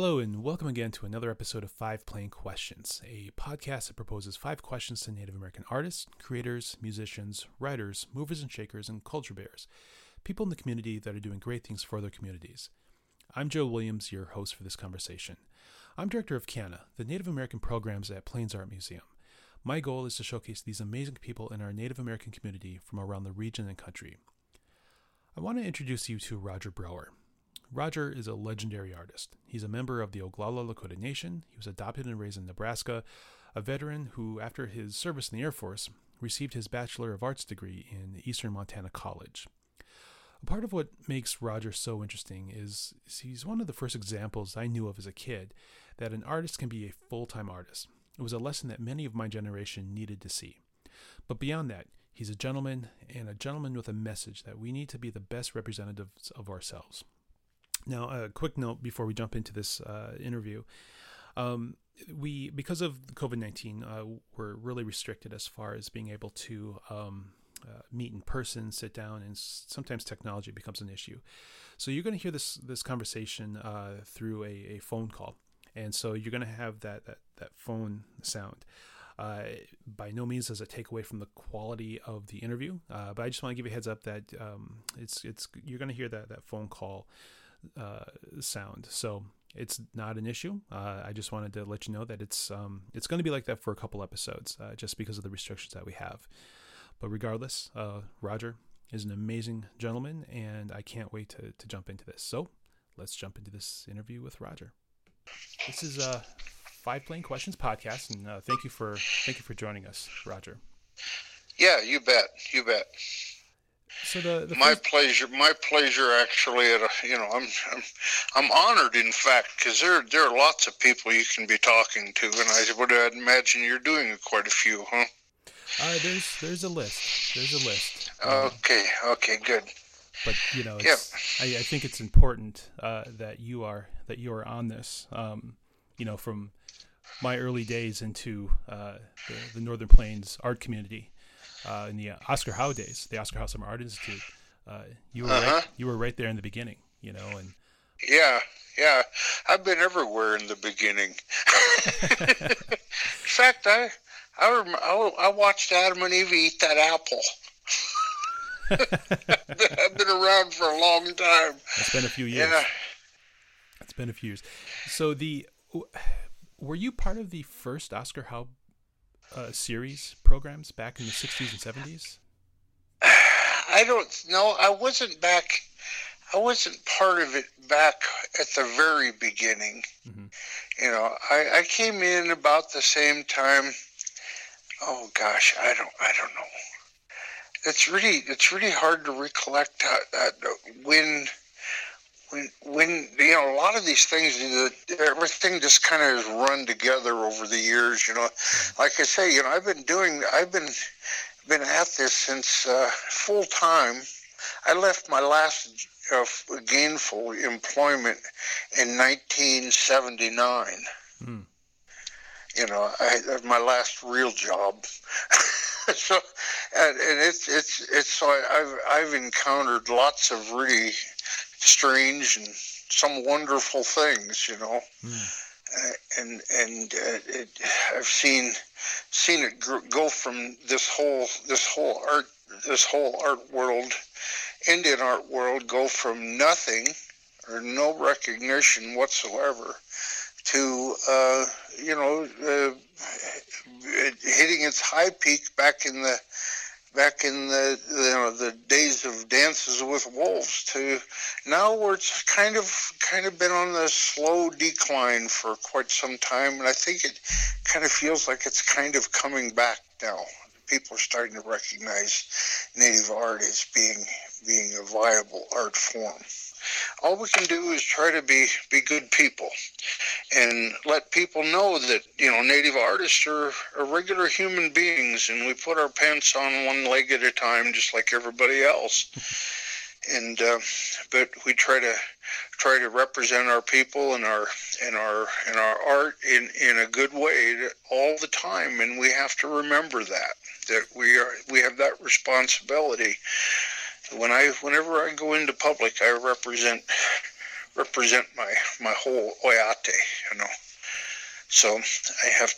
Hello, and welcome again to another episode of Five Plain Questions, a podcast that proposes 5 questions to Native American artists, creators, musicians, writers, movers and shakers, and culture bearers, people in the community that are doing great things for their communities. I'm Joe Williams, your host for this conversation. I'm director of CANA, the Native American programs at Plains Art Museum. My goal is to showcase these amazing people in our Native American community from around the region and country. I want to introduce you to Roger Brower. Roger is a legendary artist. He's a member of the Oglala Lakota Nation. He was adopted and raised in Nebraska, a veteran who, after his service in the Air Force, received his Bachelor of Arts degree in Eastern Montana College. A part of what makes Roger so interesting is he's one of the first examples I knew of as a kid that an artist can be a full-time artist. It was a lesson that many of my generation needed to see. But beyond that, he's a gentleman, and a gentleman with a message that we need to be the best representatives of ourselves. Now, a quick note before we jump into this interview. Because of COVID-19, we're really restricted as far as being able to meet in person, sit down, and sometimes technology becomes an issue. So you're going to hear this conversation through a phone call. And so you're going to have that phone sound. By no means does it take away from the quality of the interview, but I just want to give you a heads up that you're going to hear that phone call sound. So it's not an issue. I just wanted to let you know that it's going to be like that for a couple episodes, just because of the restrictions that we have. But regardless, Roger is an amazing gentleman, and I can't wait to jump into this. So let's jump into this interview with Roger. This is Five Plain Questions podcast, and thank you for joining us, Roger. Yeah, you bet. You bet. So my pleasure. Actually, I'm honored, in fact, because there are lots of people you can be talking to, and I would imagine you're doing quite a few, huh? There's a list. Okay, good. But I think it's important that you are on this. From my early days into the Northern Plains art community. In the Oscar Howe days, the Oscar Howe Summer Art Institute, you were right there in the beginning, and yeah, I've been everywhere in the beginning. In fact, I watched Adam and Eve eat that apple. I've been around for a long time. It's been a few years. So were you part of the first Oscar Howe series programs back in the 60s and 70s? I don't know. I wasn't part of it back at the very beginning. Mm-hmm. I came in about the same time. Oh gosh, I don't know. It's really hard to recollect when a lot of these things, everything just kind of has run together over the years. Like I say, I've been at this since full time. I left my last gainful employment in 1979. Mm. My last real job. So, and it's so I've encountered lots of really strange and some wonderful things, I've seen it go from this whole art world, Indian art world, go from nothing or no recognition whatsoever to hitting its high peak back in the days of Dances with Wolves to now, where it's kind of been on the slow decline for quite some time, and I think it kind of feels like it's kind of coming back now. People are starting to recognize Native art as being a viable art form. All we can do is try to be good people and let people know that, Native artists are regular human beings, and we put our pants on one leg at a time, just like everybody else. And but we try to represent our people and our art in a good way all the time, and we have to remember that we have that responsibility. Whenever I go into public, I represent represent my whole oyate, you know. So we have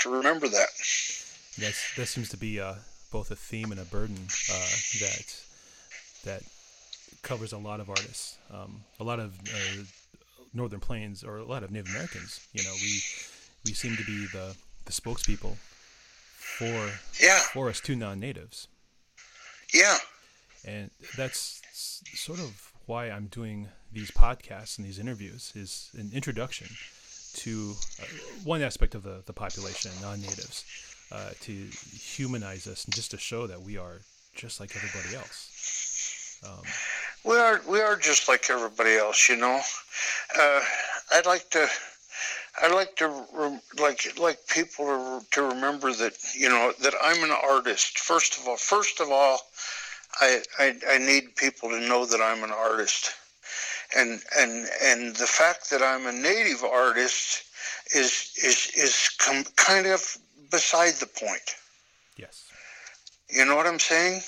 to remember that. Yes, that seems to be both a theme and a burden that covers a lot of artists, a lot of Northern Plains, or a lot of Native Americans. You know, we seem to be the spokespeople for us two non-natives. Yeah. And that's sort of why I'm doing these podcasts and these interviews, is an introduction to one aspect of the population, non-natives, to humanize us and just to show that we are just like everybody else. We are just like everybody else, you know. I'd like people to remember that, you know, that I'm an artist. First of all, I need people to know that I'm an artist. And the fact that I'm a native artist is kind of beside the point. Yes. You know what I'm saying?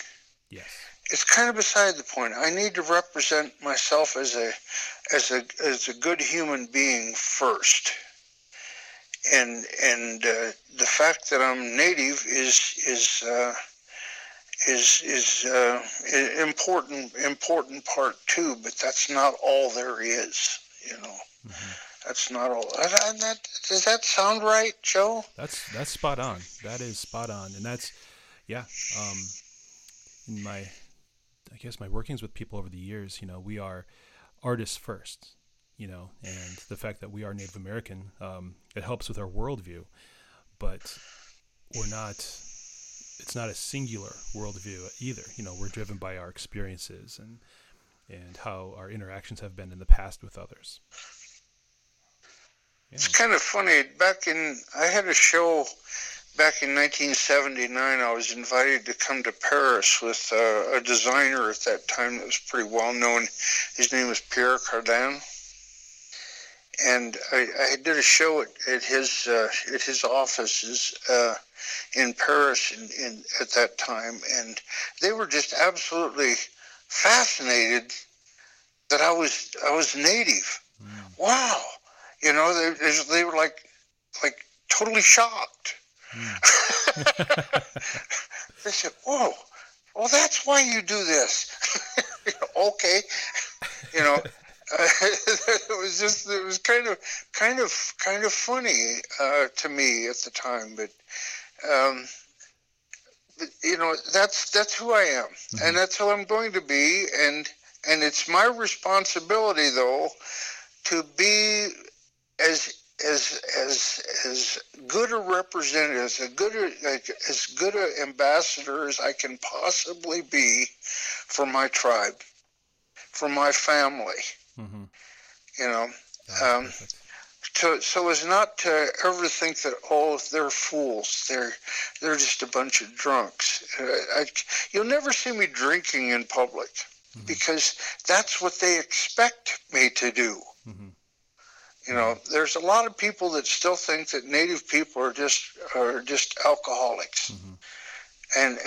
Yes. It's kind of beside the point. I need to represent myself as a good human being first. And the fact that I'm native is important part too, but that's not all there is, you know. Mm-hmm. That's not all. Does that sound right, Joe? That's spot on. That is spot on, and that's in my, I guess, my workings with people over the years. You know, we are artists first. You know, and the fact that we are Native American, it helps with our worldview, but we're not. It's not a singular worldview either. You know, we're driven by our experiences and how our interactions have been in the past with others. Yeah. It's kind of funny. I had a show back in 1979. I was invited to come to Paris with a designer at that time that was pretty well known. His name was Pierre Cardin. And I did a show at his offices in Paris at that time, and they were just absolutely fascinated that I was native. Mm. Wow, you know, they were like totally shocked. Mm. They said, "Whoa, well that's why you do this." Okay, you know. It was kind of funny to me at the time, but you know, that's who I am, mm-hmm. and that's who I'm going to be, and it's my responsibility though to be as good a representative, as good a ambassador as I can possibly be for my tribe, for my family. Mm-hmm. You know, so as not to ever think that, oh, they're fools, they're just a bunch of drunks. You'll never see me drinking in public, mm-hmm. because that's what they expect me to do. Mm-hmm. You know, there's a lot of people that still think that Native people are just alcoholics, mm-hmm.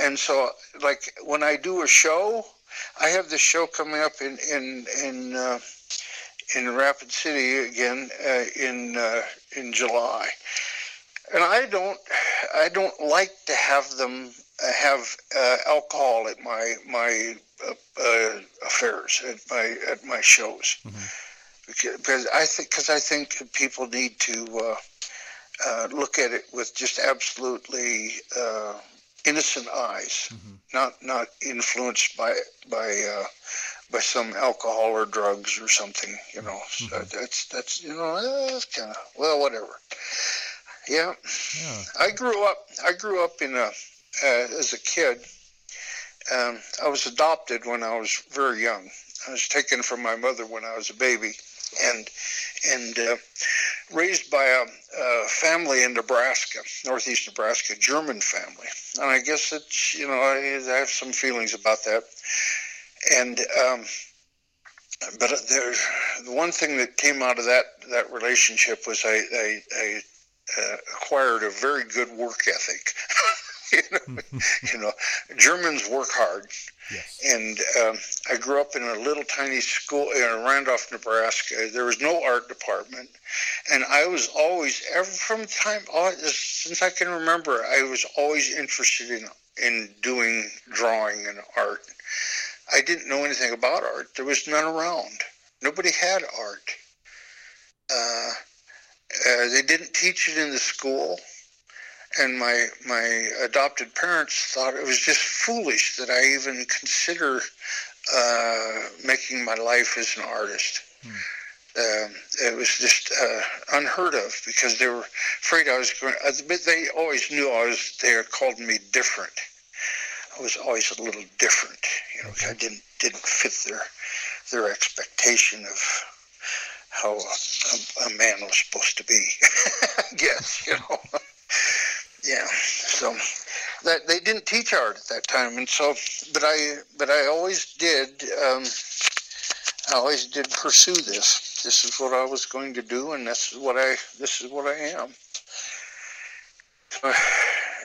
and so like when I do a show. I have this show coming up in Rapid City again in July, and I don't like to have them have alcohol at my affairs, at my shows, mm-hmm. because I think people need to look at it with just absolutely innocent eyes, mm-hmm. not influenced by some alcohol or drugs or something, you know. Mm-hmm. So that's you know, that's kind of, well, whatever. Yeah. I grew up in as a kid. I was adopted when I was very young. I was taken from my mother when I was a baby, and raised by a family in Nebraska, northeast Nebraska, German family. And I guess it's, you know, I have some feelings about that. And, but there's the one thing that came out of that relationship was I acquired a very good work ethic. Germans work hard. Yes. And I grew up in a little tiny school in Randolph, Nebraska. There was no art department, and I was always, since I can remember, I was always interested in doing drawing and art. I didn't know anything about art. There was none around. Nobody had art. They didn't teach it in the school. And my adopted parents thought it was just foolish that I even consider making my life as an artist. Mm. It was just unheard of, because they were afraid I was going. But they always knew I was. They called me different. I was always a little different. You know, okay. I didn't fit their expectation of how a man was supposed to be. I guess, you know. Yeah, so that they didn't teach art at that time, and so, but I always did. I always did pursue this. This is what I was going to do, and this is what I am.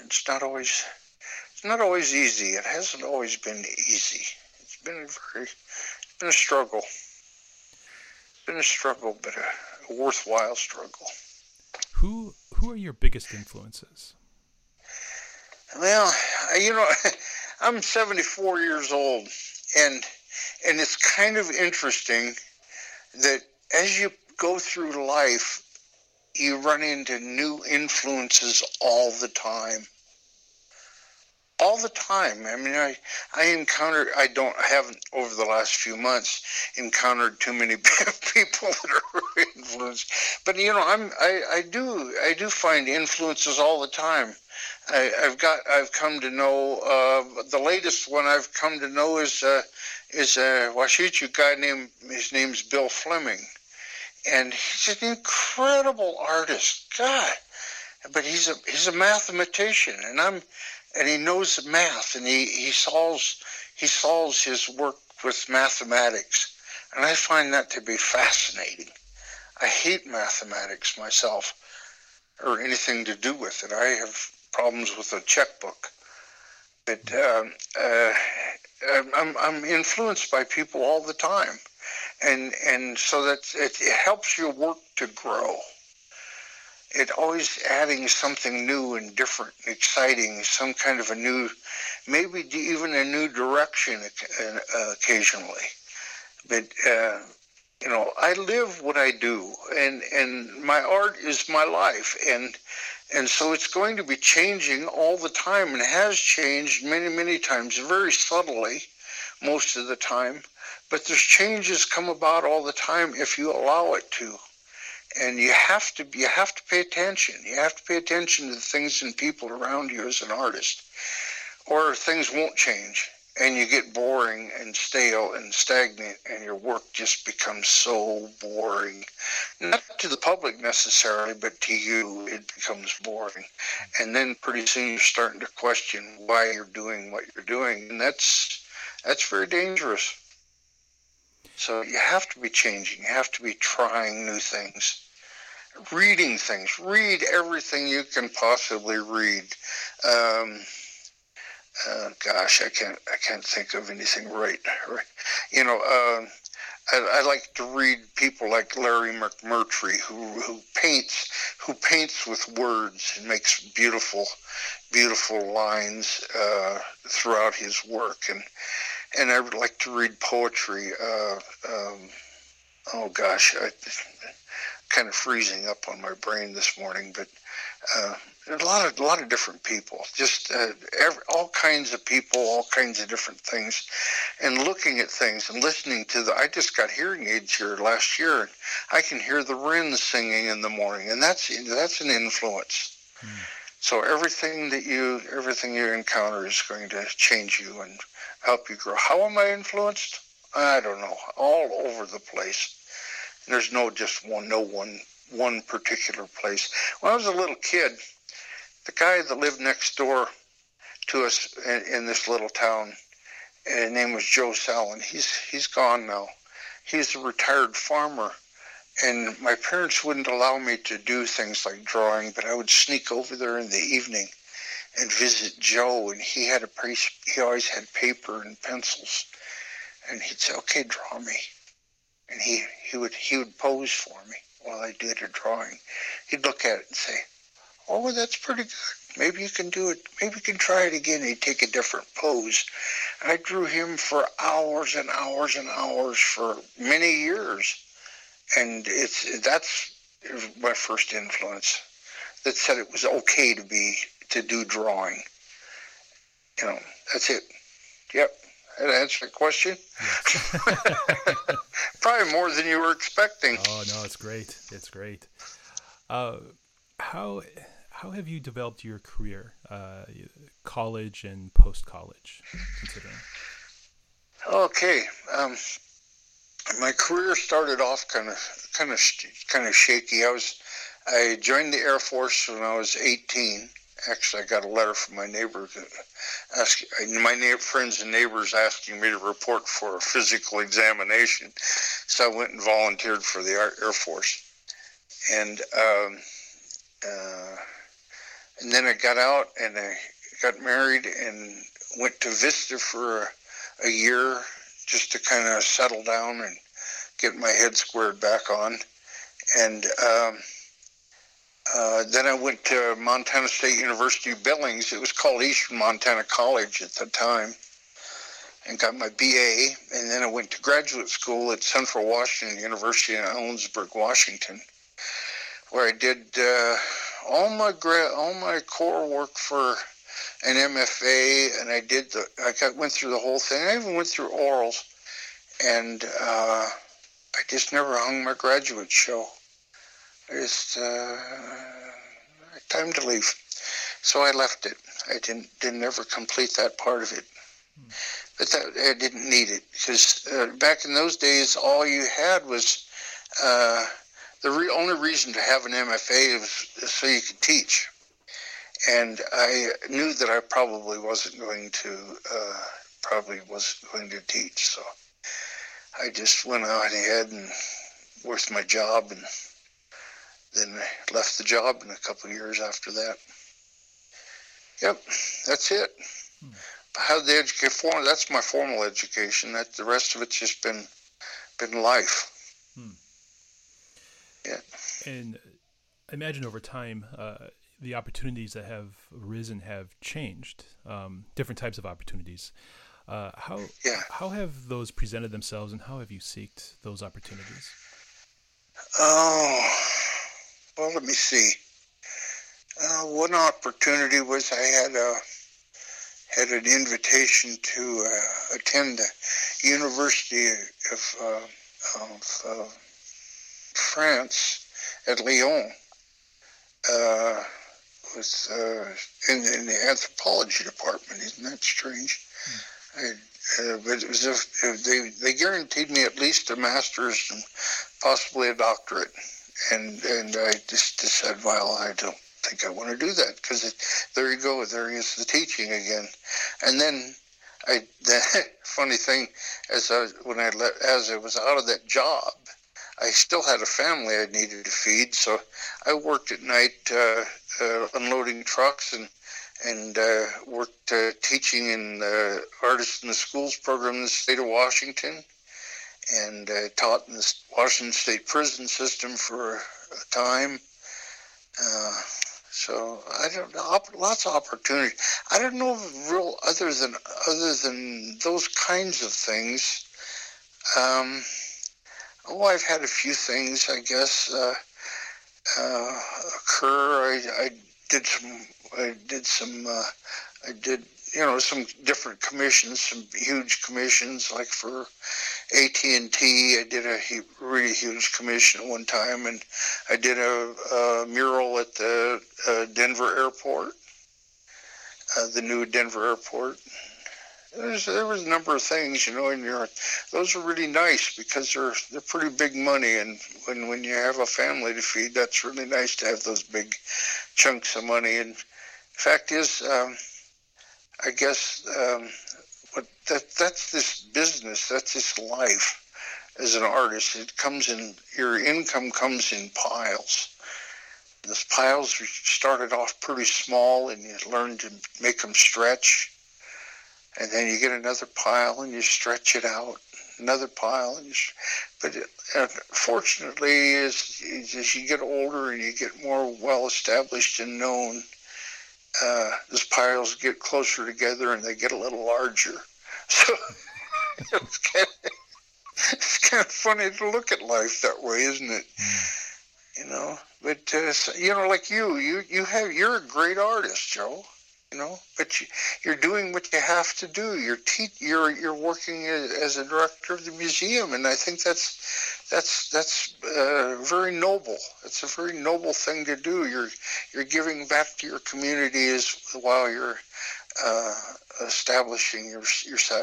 It's not always. It's not always easy. It hasn't always been easy. It's been a struggle. It's been a struggle, but a worthwhile struggle. Who are your biggest influences? Well, you know, I'm 74 years old, and it's kind of interesting that as you go through life, you run into new influences all the time. All the time. I mean, I haven't over the last few months encountered too many people that are influenced. But you know, I do find influences all the time. I've come to know the latest one I've come to know is a Washichu guy named, his name's Bill Fleming, and he's an incredible artist. God, but he's a mathematician, and he knows math, and he solves his work with mathematics, and I find that to be fascinating. I hate mathematics myself, or anything to do with it. I have problems with a checkbook, but I'm influenced by people all the time, and so that it helps your work to grow. It always adding something new and different, exciting, some kind of a new, maybe even a new direction occasionally. But, you know, I live what I do, and my art is my life. And so it's going to be changing all the time, and has changed many, many times, very subtly most of the time. But there's changes come about all the time if you allow it to. And you have to pay attention. You have to pay attention to the things and people around you as an artist, or things won't change, and you get boring and stale and stagnant, and your work just becomes so boring. Not to the public necessarily, but to you, it becomes boring. And then pretty soon you're starting to question why you're doing what you're doing, and that's very dangerous. So you have to be changing. You have to be trying new things, reading things. Read everything you can possibly read. I can't think of anything right. You know, I like to read people like Larry McMurtry, who paints with words and makes beautiful lines throughout his work. And I would like to read poetry. I'm kind of freezing up on my brain this morning, but a lot of different people, just all kinds of people, all kinds of different things, and looking at things and listening to I just got hearing aids here last year. And I can hear the wrens singing in the morning, and that's an influence. Mm. So everything you encounter is going to change you and help you grow. How am I influenced? I don't know. All over the place. There's no one particular place. When I was a little kid, the guy that lived next door to us in this little town, his name was Joe Sellin. He's gone now. He's a retired farmer. And my parents wouldn't allow me to do things like drawing, but I would sneak over there in the evening and visit Joe, and he had he always had paper and pencils, and he'd say, "Okay, draw me," and he would pose for me while I did a drawing. He'd look at it and say, "Oh, that's pretty good. Maybe you can do it. Maybe you can try it again." He'd take a different pose. I drew him for hours and hours and hours for many years, and that's my first influence that said it was okay to do drawing. You know, that's it. Yep, that answered the question. Probably more than you were expecting. Oh no, it's great. It's great. How have you developed your career, college and post-college, considering? Okay, my career started off kind of shaky. I joined the Air Force when I was 18. Actually, I got a letter from my neighbor friends and neighbors asking me to report for a physical examination. So I went and volunteered for the Air Force, and then I got out and I got married and went to Vista for a year just to kind of settle down and get my head squared back on. And then I went to Montana State University, Billings. It was called Eastern Montana College at the time, and got my BA. And then I went to graduate school at Central Washington University in Ellensburg, Washington, where I did all my core work for an MFA, and I went through the whole thing. I even went through orals, and I just never hung my graduate show. I just time to leave, so I left it. I didn't ever complete that part of it, but I didn't need it because back in those days, all you had was. The only reason to have an MFA is so you could teach. And I knew that I probably wasn't going to teach. So I just went out ahead and worked my job, and then I left the job in a couple of years after that. Yep, that's it. How the education, that's my formal education. That the rest of it's just been life. Yeah. And I imagine over time, the opportunities that have arisen have changed, different types of opportunities. How have those presented themselves, and how have you sought those opportunities? Oh, well, let me see. One opportunity was I had an invitation to attend the University of France at Lyon was in the anthropology department. Isn't that strange? But it was they guaranteed me at least a master's and possibly a doctorate, and I just decided, well, I don't think I want to do that because there you go, there is the teaching again. And then the funny thing, as I was out of that job, I still had a family I needed to feed, so I worked at night unloading trucks and worked teaching in the Artists in the Schools program in the state of Washington, and taught in the Washington State prison system for a time. So I don't know, lots of opportunity. I don't know of real other than those kinds of things. I've had a few things, I guess, occur. I did some different commissions, some huge commissions, like for AT&T. I did a really huge commission at one time, and I did a mural at the Denver Airport, the new Denver Airport. There was a number of things, and those are really nice because they're pretty big money, and when you have a family to feed, that's really nice to have those big chunks of money. And the fact is, I guess that's this business, that's this life as an artist. Your income comes in piles, The piles started off pretty small, and you learn to make them stretch. And then you get another pile, and you stretch it out. Another pile, and fortunately, as you get older and you get more well established and known, these piles get closer together and they get a little larger. So it's kind of funny to look at life that way, isn't it? You know, but like you're a great artist, Joe. You know, but you're doing what you have to do. You're working as a director of the museum, and I think that's very noble. It's a very noble thing to do. You're giving back to your communities while you're establishing your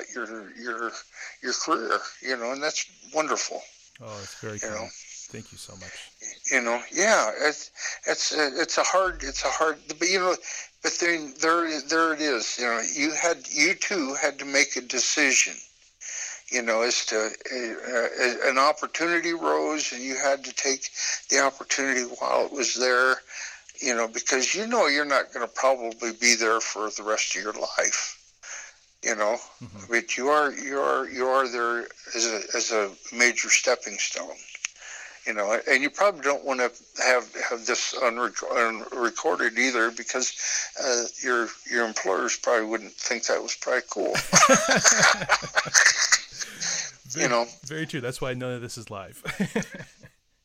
career. You know, and that's wonderful. Oh, it's very cool. You know? Thank you so much. You know, yeah, it's a hard, but you know. But then there it is. You know, you too had to make a decision. You know, as to an opportunity rose, and you had to take the opportunity while it was there. You know, because you know you're not going to probably be there for the rest of your life. You know, mm-hmm. But you are there as a major stepping stone. You know, and you probably don't want to have this unrecorded either, because your employers probably wouldn't think that was probably cool. Very, you know, very true. That's why none of this is live.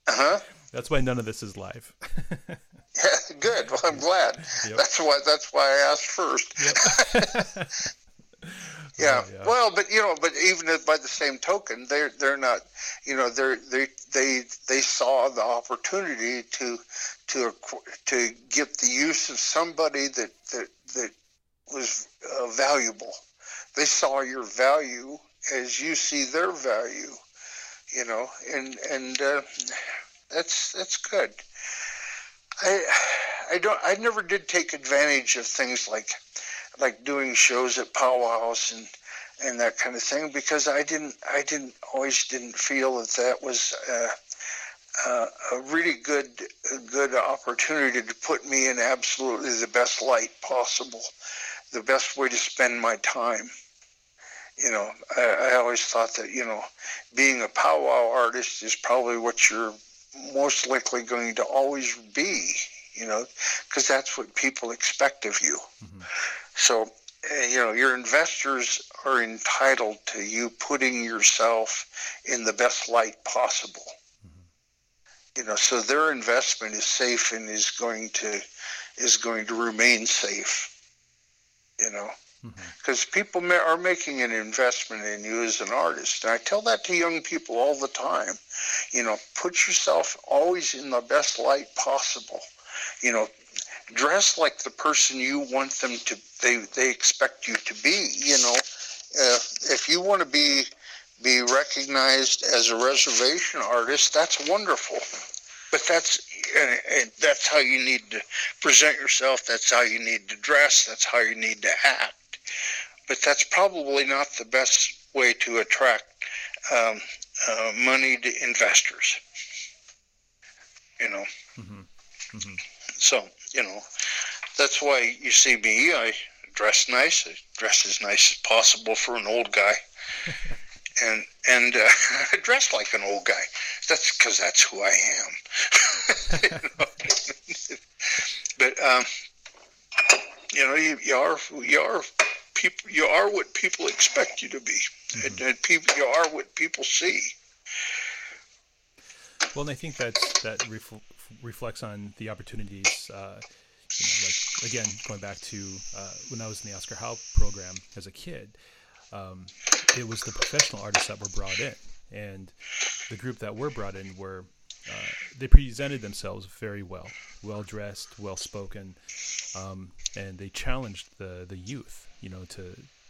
Uh-huh. That's why none of this is live. Yeah, good. Well, I'm glad. Yep. That's why I asked first. Yep. Yeah. Oh, yeah. Well, but even by the same token, they're not, you know, they saw the opportunity to get the use of somebody that was valuable. They saw your value as you see their value, you know, and that's good. I never did take advantage of things like doing shows at powwows and that kind of thing, because I didn't always feel that was a really good opportunity to put me in absolutely the best light possible, the best way to spend my time. You know, I always thought that, you know, being a powwow artist is probably what you're most likely going to always be, you know, because that's what people expect of you. Mm-hmm. So, you know, your investors are entitled to you putting yourself in the best light possible. Mm-hmm. You know, so their investment is safe and is going to remain safe. You know, because mm-hmm. people are making an investment in you as an artist, and I tell that to young people all the time. You know, put yourself always in the best light possible. You know. Dress like the person you want them to. They expect you to be. You know, if you want to be recognized as a reservation artist, that's wonderful. But that's how you need to present yourself. That's how you need to dress. That's how you need to act. But that's probably not the best way to attract moneyed investors. You know. Mm-hmm. Mm-hmm. So. You know, that's why you see me, I dress nice. I dress as nice as possible for an old guy. And I dress like an old guy. That's because that's who I am. You know? But, you know, you are what people expect you to be. Mm-hmm. And people, you are what people see. Well, and I think that reflects on the opportunities, like, again, going back to when I was in the Oscar Howe program as a kid, it was the professional artists that were brought in, and the group that were brought in were, they presented themselves very well, well-dressed, well-spoken, and they challenged the youth, you know, to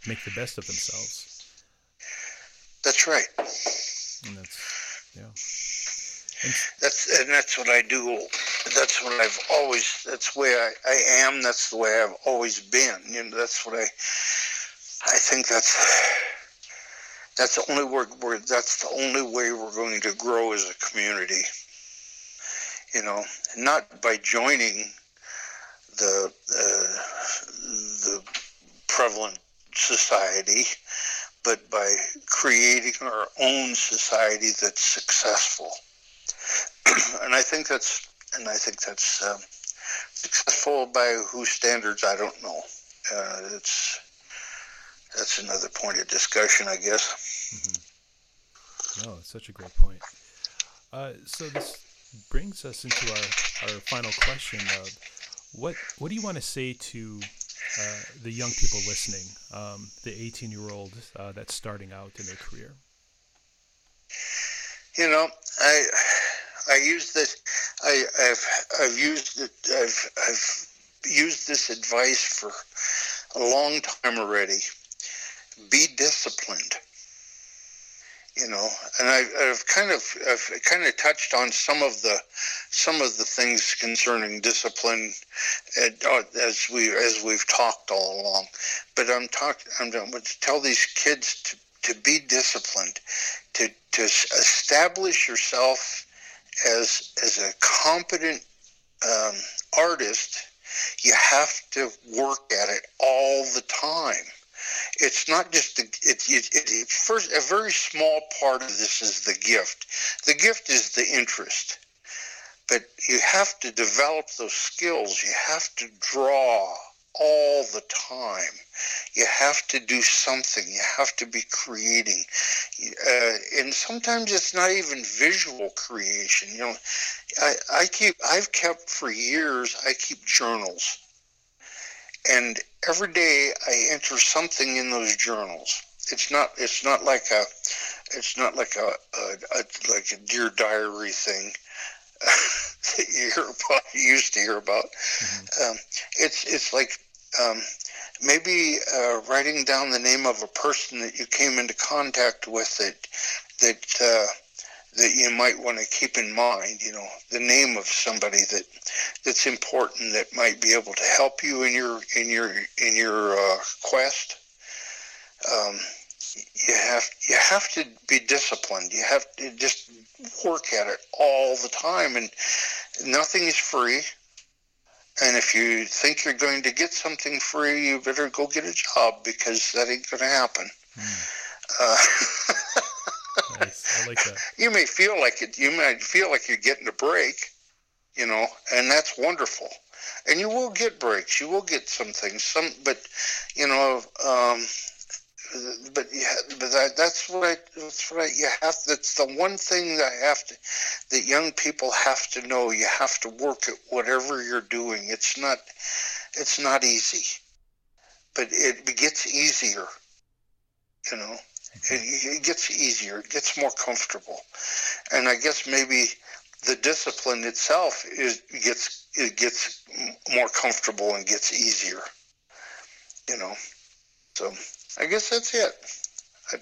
make the best of themselves. That's right. And that's, yeah. That's what I do. That's what I've always. That's the way I am. That's the way I've always been. You know, that's what I think that's the only way we're going to grow as a community. you know, not by joining the prevalent society, but by creating our own society that's successful. And I think that's successful by whose standards, I don't know. That's another point of discussion, I guess. Mm-hmm. No, it's such a great point. So this brings us into our final question of what do you want to say to the young people listening, the 18-year-old that's starting out in their career? You know, I've used this advice for a long time already. Be disciplined. You know, and I've kind of touched on some of the things concerning discipline as we've talked all along. But I'm going to tell these kids to be disciplined, to establish yourself as a competent artist. You have to work at it all the time. It's not just first, a very small part of this is the gift. The gift is the interest. But you have to develop those skills. You have to draw all the time. You have to do something. You have to be creating. And sometimes it's not even visual creation. You know, I've kept for years, I keep journals. And every day I enter something in those journals. It's not like a Dear Diary thing that you used to hear about. Mm-hmm. It's like maybe writing down the name of a person that you came into contact with that you might want to keep in mind, you know, the name of somebody that's important that might be able to help you in your quest. You have to be disciplined. You have to just work at it all the time, and nothing is free. And if you think you're going to get something free, you better go get a job, because that ain't going to happen. Nice. I like that. You may feel like it. You might feel like you're getting a break, you know, and that's wonderful. And you will get breaks. You will get some things. That's the one thing that young people have to know. You have to work at whatever you're doing. It's not easy, but it gets easier, you know. It gets easier. It gets more comfortable, and I guess maybe the discipline itself gets more comfortable and gets easier. You know, so I guess that's it.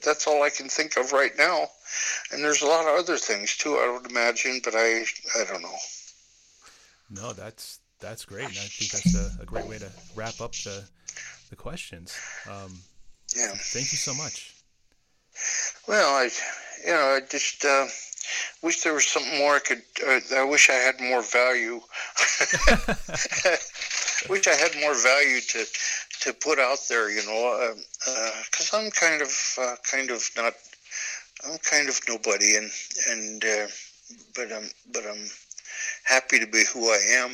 That's all I can think of right now, and there's a lot of other things too, I would imagine, but I don't know. No, that's great, and I think that's a great way to wrap up the questions. Yeah. Thank you so much. Well, I just wish there was something more I could. I wish I had more value. Wish I had more value to put out there, you know, because I'm kind of nobody, and but I'm happy to be who I am.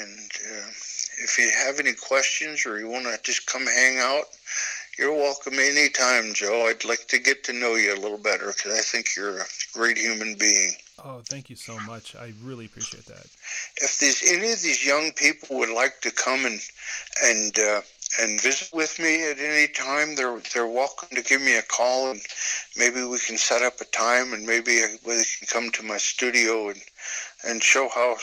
And if you have any questions, or you want to just come hang out, you're welcome anytime, Joe. I'd like to get to know you a little better, because I think you're a great human being. Oh, thank you so much. I really appreciate that. If there's any of these young people would like to come and visit with me at any time, they're welcome to give me a call, and maybe we can set up a time, and maybe they can come to my studio and show how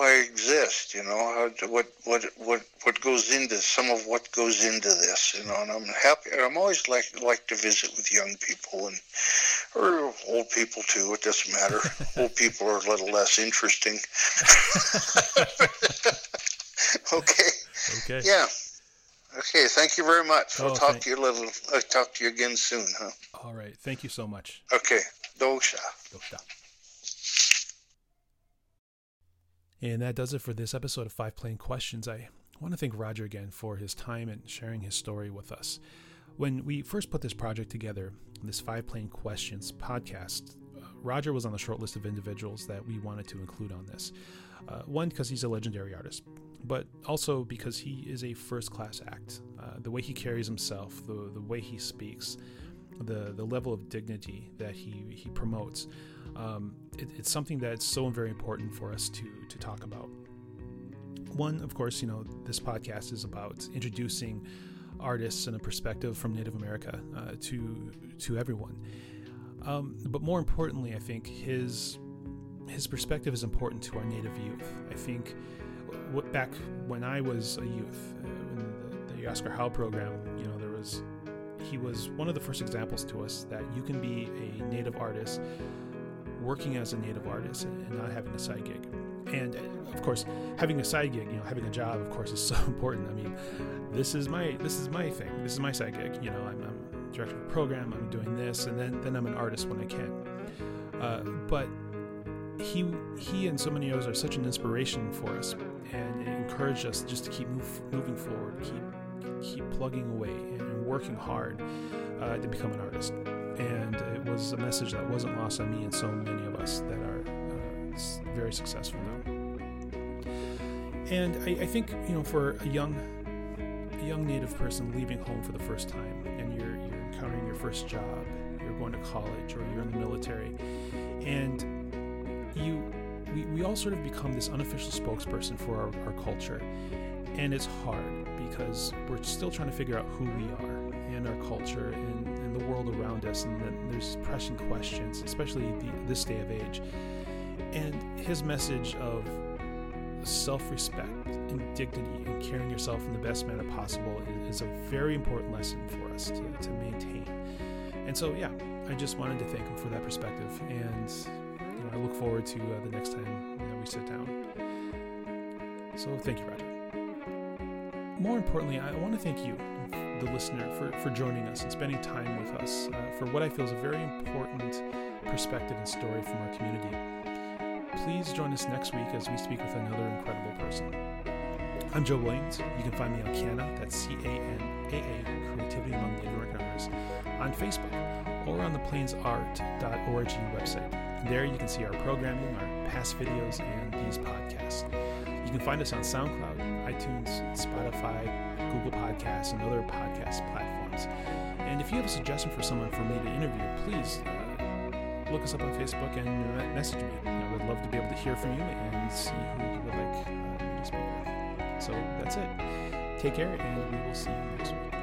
I exist, you know, what goes into some of what goes into this, you know. And I'm happy. And I'm always like to visit with young people, and or old people too. It doesn't matter. Old people are a little less interesting. Okay. Yeah. Okay. Thank you very much. I'll talk to you again soon, huh? All right. Thank you so much. Okay. Doksha. And that does it for this episode of Five Plain Questions. I want to thank Roger again for his time and sharing his story with us. When we first put this project together, this Five Plain Questions podcast, Roger was on the short list of individuals that we wanted to include on this. One, because he's a legendary artist, but also because he is a first-class act. The way he carries himself, the way he speaks, the level of dignity that he promotes, it's something that's so very important for us to talk about. One, of course, you know, this podcast is about introducing artists and a perspective from Native America to everyone. But more importantly, I think his perspective is important to our Native youth. I think back when I was a youth, in the Oscar Howe program, you know, he was one of the first examples to us that you can be a Native artist working as a Native artist and not having a side gig. And of course, having a side gig, you know, having a job, of course, is so important. I mean, this is my thing. This is my side gig. You know, I'm director of a program. I'm doing this, and then I'm an artist when I can. But he and so many others are such an inspiration for us, and it encouraged us just to keep moving forward, keep plugging away and working hard to become an artist. And it was a message that wasn't lost on me and so many of us that are very successful now. And I think, you know, for a young Native person leaving home for the first time, and you're encountering your first job, you're going to college, or you're in the military, and we all sort of become this unofficial spokesperson for our culture. And it's hard because we're still trying to figure out who we are and our culture and the world around us. And then there's pressing questions, especially this day of age. And his message of self-respect and dignity and carrying yourself in the best manner possible is a very important lesson for us to maintain. And so, yeah, I just wanted to thank him for that perspective. And you know, I look forward to the next time that we sit down. So thank you, Roger. More importantly, I want to thank you, the listener, for joining us and spending time with us for what I feel is a very important perspective and story from our community. Please join us next week as we speak with another incredible person. I'm Joe Williams. You can find me on CANA, that's C-A-N-A-A, Creativity Among Native American Artists, on Facebook or on the PlainsArt.org website. There you can see our programming, our past videos, and these podcasts. You can find us on SoundCloud, iTunes, Spotify, Google Podcasts, and other podcast platforms. And if you have a suggestion for someone for me to interview, please look us up on Facebook and message me. I would love to be able to hear from you and see who you would like to speak with. So that's it. Take care, and we will see you next week.